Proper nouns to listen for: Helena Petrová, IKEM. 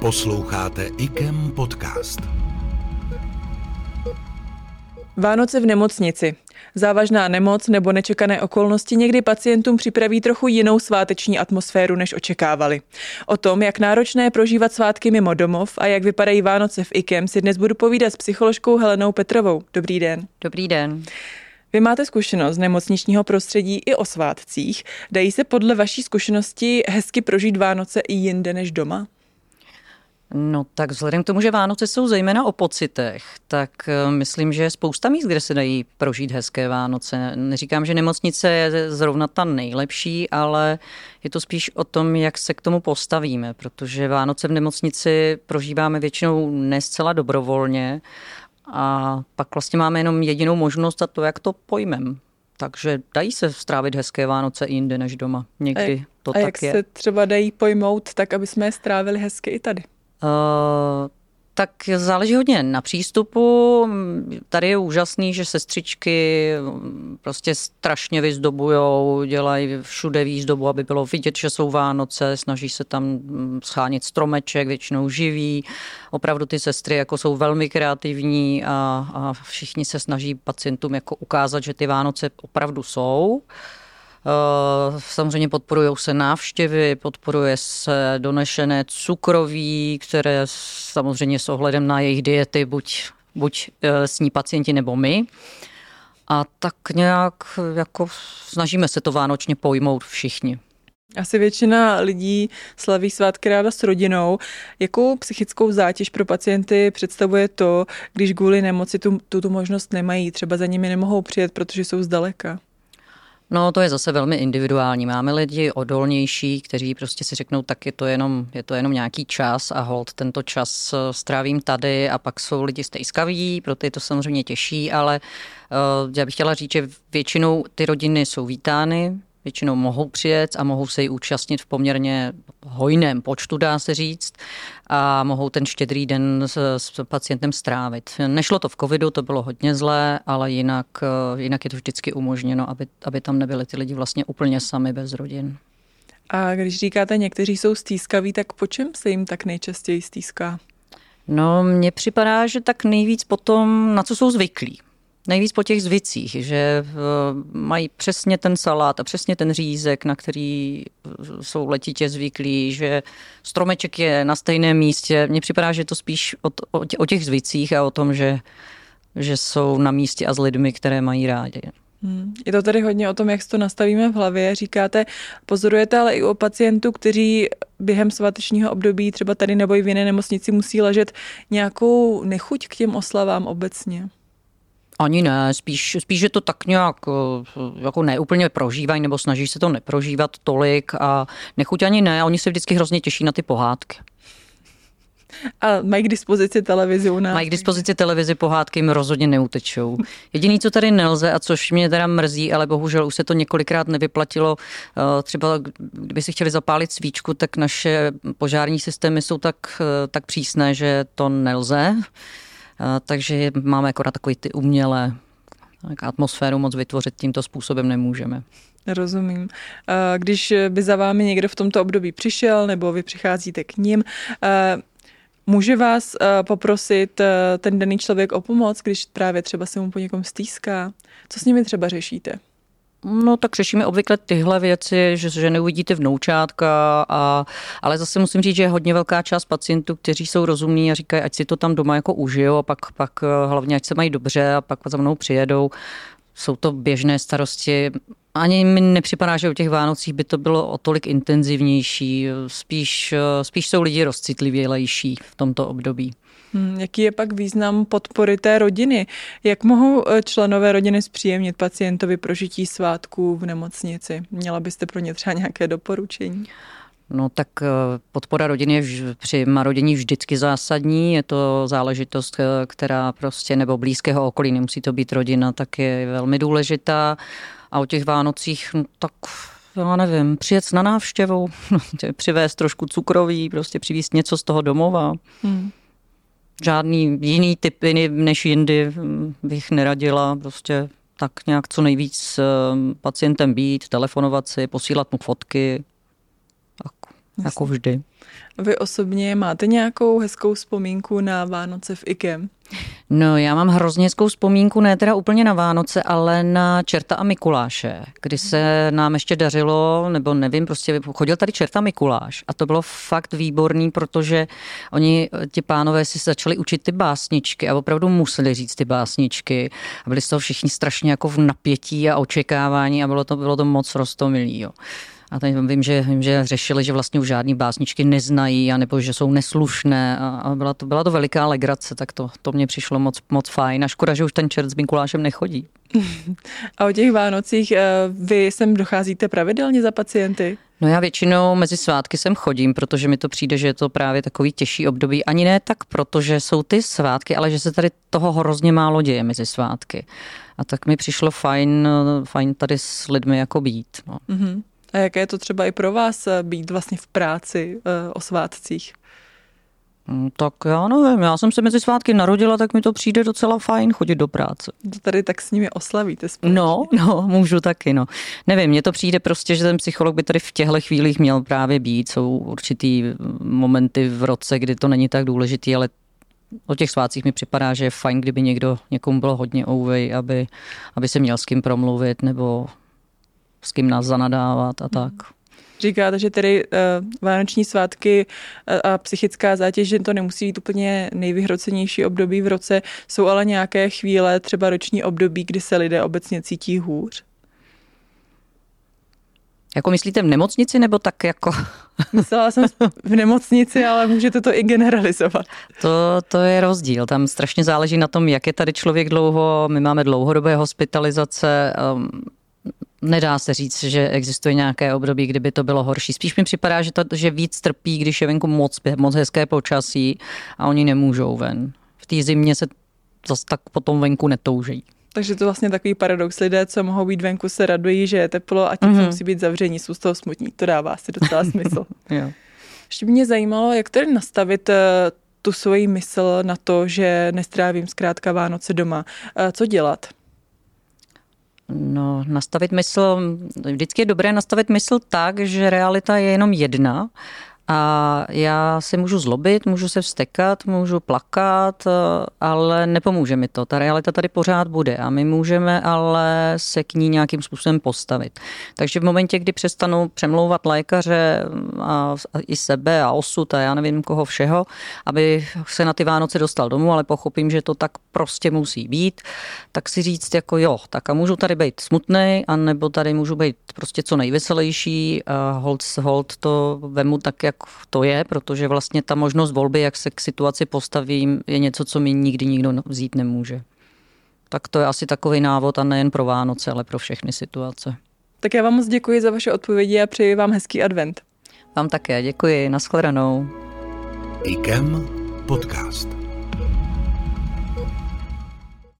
Posloucháte IKEM podcast. Vánoce v nemocnici. Závažná nemoc nebo nečekané okolnosti někdy pacientům připraví trochu jinou sváteční atmosféru, než očekávali. O tom, jak náročné je prožívat svátky mimo domov a jak vypadají Vánoce v IKEM, si dnes budu povídat s psycholožkou Helenou Petrovou. Dobrý den. Dobrý den. Vy máte zkušenost z nemocničního prostředí i o svátcích. Dají se podle vaší zkušenosti hezky prožít Vánoce i jinde než doma? No tak vzhledem k tomu, že Vánoce jsou zejména o pocitech, tak myslím, že je spousta míst, kde se dají prožít hezké Vánoce. Neříkám, že nemocnice je zrovna ta nejlepší, ale je to spíš o tom, jak se k tomu postavíme, protože Vánoce v nemocnici prožíváme většinou ne zcela dobrovolně a pak vlastně máme jenom jedinou možnost a to, jak to pojmem. Takže dají se strávit hezké Vánoce i jinde než doma. Někdy to tak je. A jak se třeba dají pojmout tak, aby jsme je strávili hezky i tady? Tak záleží hodně na přístupu. Tady je úžasný, že sestřičky prostě strašně vyzdobujou, dělají všude výzdobu, aby bylo vidět, že jsou Vánoce, snaží se tam schánit stromeček, většinou živý. Opravdu ty sestry jako jsou velmi kreativní a všichni se snaží pacientům jako ukázat, že ty Vánoce opravdu jsou. Samozřejmě podporují se návštěvy, podporuje se donešené cukroví, které samozřejmě s ohledem na jejich diety buď sní pacienti nebo my. A tak nějak jako snažíme se to vánočně pojmout všichni. Asi většina lidí slaví svátky ráda s rodinou. Jakou psychickou zátěž pro pacienty představuje to, když kvůli nemoci tuto možnost nemají, třeba za nimi nemohou přijet, protože jsou zdaleka? No, to je zase velmi individuální. Máme lidi odolnější, kteří prostě si řeknou, tak je to jenom nějaký čas a holt tento čas strávím tady, a pak jsou lidi stejskaví, pro ty je to samozřejmě těžší, ale já bych chtěla říct, že většinou ty rodiny jsou vítány, většinou mohou přijet a mohou se jí účastnit v poměrně hojném počtu, dá se říct, a mohou ten štědrý den s pacientem strávit. Nešlo to v covidu, to bylo hodně zlé, ale jinak je to vždycky umožněno, aby tam nebyly ty lidi vlastně úplně sami bez rodin. A když říkáte, někteří jsou stýskaví, tak po čem se jim tak nejčastěji stýská? No, mně připadá, že tak nejvíc potom, na co jsou zvyklí. Nejvíc po těch zvicích, že mají přesně ten salát a přesně ten řízek, na který jsou letitě zvyklí, že stromeček je na stejném místě. Mně připadá, že je to spíš o těch zvicích a o tom, že jsou na místě a s lidmi, které mají rádi. Je to tady hodně o tom, jak si to nastavíme v hlavě. Říkáte, pozorujete ale i o pacientů, kteří během svátečního období třeba tady nebo i v jiné nemocnici musí ležet nějakou nechuť k těm oslavám obecně. Ani ne, spíš je to tak nějak jako neúplně prožívají, nebo snaží se to neprožívat tolik a nechuť ani ne, oni se vždycky hrozně těší na ty pohádky. A mají k dispozici televizi u nás. Mají k dispozici televizi, pohádky jim rozhodně neutečou. Jediný, co tady nelze a což mě teda mrzí, ale bohužel už se to několikrát nevyplatilo, třeba kdyby si chtěli zapálit svíčku, tak naše požární systémy jsou tak přísné, že to nelze. Takže máme akorát takový ty umělé atmosféru moc vytvořit tímto způsobem nemůžeme. Rozumím. Když by za vámi někdo v tomto období přišel nebo vy přicházíte k ním, může vás poprosit ten daný člověk o pomoc, když právě třeba se mu po někom stýská? Co s nimi třeba řešíte? No tak řešíme obvykle tyhle věci, že neuvidíte vnoučátka, ale zase musím říct, že je hodně velká část pacientů, kteří jsou rozumní a říkají, ať si to tam doma jako užijou a pak hlavně, ať se mají dobře a pak za mnou přijedou. Jsou to běžné starosti. Ani mi nepřipadá, že u těch Vánocích by to bylo o tolik intenzivnější. Spíš jsou lidi rozcitlivější v tomto období. Jaký je pak význam podpory té rodiny? Jak mohou členové rodiny zpříjemnit pacientovi prožití svátků v nemocnici? Měla byste pro ně třeba nějaké doporučení? No tak podpora rodiny je při marodění vždycky zásadní. Je to záležitost, která prostě nebo blízkého okolí, nemusí to být rodina, tak je velmi důležitá. A o těch Vánocích, no tak já nevím, přijet na návštěvu, přivést trošku cukroví, prostě přivést něco z toho domova. Žádný jiný typy než jindy bych neradila, prostě tak nějak co nejvíc s pacientem být, telefonovat si, posílat mu fotky. Tak Jako vždy. Vy osobně máte nějakou hezkou vzpomínku na Vánoce v IKEM? No, já mám hrozně hezkou vzpomínku, ne teda úplně na Vánoce, ale na Čerta a Mikuláše, kdy se nám ještě dařilo, nebo nevím, prostě chodil tady Čerta Mikuláš a to bylo fakt výborný, protože oni, ti pánové, si začali učit ty básničky a opravdu museli říct ty básničky a byli z toho všichni strašně jako v napětí a očekávání a bylo to moc roztomilý, jo. A tady vím, že řešili, že vlastně už žádný básničky neznají, anebo že jsou neslušné. A byla to veliká legrace, tak to mně přišlo moc, moc fajn. A škoda, že už ten Čert s Mikulášem nechodí. A o těch Vánocích vy sem docházíte pravidelně za pacienty? No já většinou mezi svátky sem chodím, protože mi to přijde, že je to právě takový těžší období. Ani ne tak, protože jsou ty svátky, ale že se tady toho hrozně málo děje mezi svátky. A tak mi přišlo fajn tady s lidmi jako být. No. Mm-hmm. A jaké je to třeba i pro vás být vlastně v práci o svátcích? Tak já nevím, já jsem se mezi svátky narodila, tak mi to přijde docela fajn chodit do práce. To tady tak s nimi oslavíte společně. No, můžu taky, no. Nevím, mně to přijde prostě, že ten psycholog by tady v těchto chvílích měl právě být. Jsou určitý momenty v roce, kdy to není tak důležitý, ale o těch svátcích mi připadá, že je fajn, kdyby někomu bylo hodně ouvej, aby se měl s kým promluvit nebo s kým nás zanadávat a tak. Říkáte, že tedy vánoční svátky a psychická zátěž, že to nemusí být úplně nejvyhrocenější období v roce, jsou ale nějaké chvíle, třeba roční období, kdy se lidé obecně cítí hůř? Jako myslíte v nemocnici, nebo tak jako... Myslela jsem v nemocnici, ale můžete to i generalizovat. To je rozdíl. Tam strašně záleží na tom, jak je tady člověk dlouho. My máme dlouhodobé hospitalizace... Nedá se říct, že existuje nějaké období, kdyby to bylo horší. Spíš mi připadá, že víc trpí, když je venku moc hezké počasí a oni nemůžou ven. V té zimě se zase tak potom venku netouží. Takže to vlastně takový paradox. Lidé, co mohou být venku, se radují, že je teplo a tím, co musí být zavření, jsou z toho smutní. To dává si docela smysl. Jo. Ještě mě zajímalo, jak tedy nastavit tu svoji mysl na to, že nestrávím zkrátka Vánoce doma. Co dělat? No, nastavit mysl, vždycky je dobré nastavit mysl tak, že realita je jenom jedna a já se můžu zlobit, můžu se vztekat, můžu plakat, ale nepomůže mi to. Ta realita tady pořád bude a my můžeme ale se k ní nějakým způsobem postavit. Takže v momentě, kdy přestanu přemlouvat lékaře a i sebe a osud a já nevím koho všeho, aby se na ty Vánoce dostal domů, ale pochopím, že to tak prostě musí být, tak si říct jako jo, tak a můžu tady být smutnej, anebo tady můžu být prostě co nejveselější a hold to vemu tak, jak to je, protože vlastně ta možnost volby, jak se k situaci postavím, je něco, co mi nikdy nikdo vzít nemůže. Tak to je asi takový návod a nejen pro Vánoce, ale pro všechny situace. Tak já vám moc děkuji za vaše odpovědi a přeji vám hezký advent. Vám také, děkuji, nashledanou. IKEM podcast.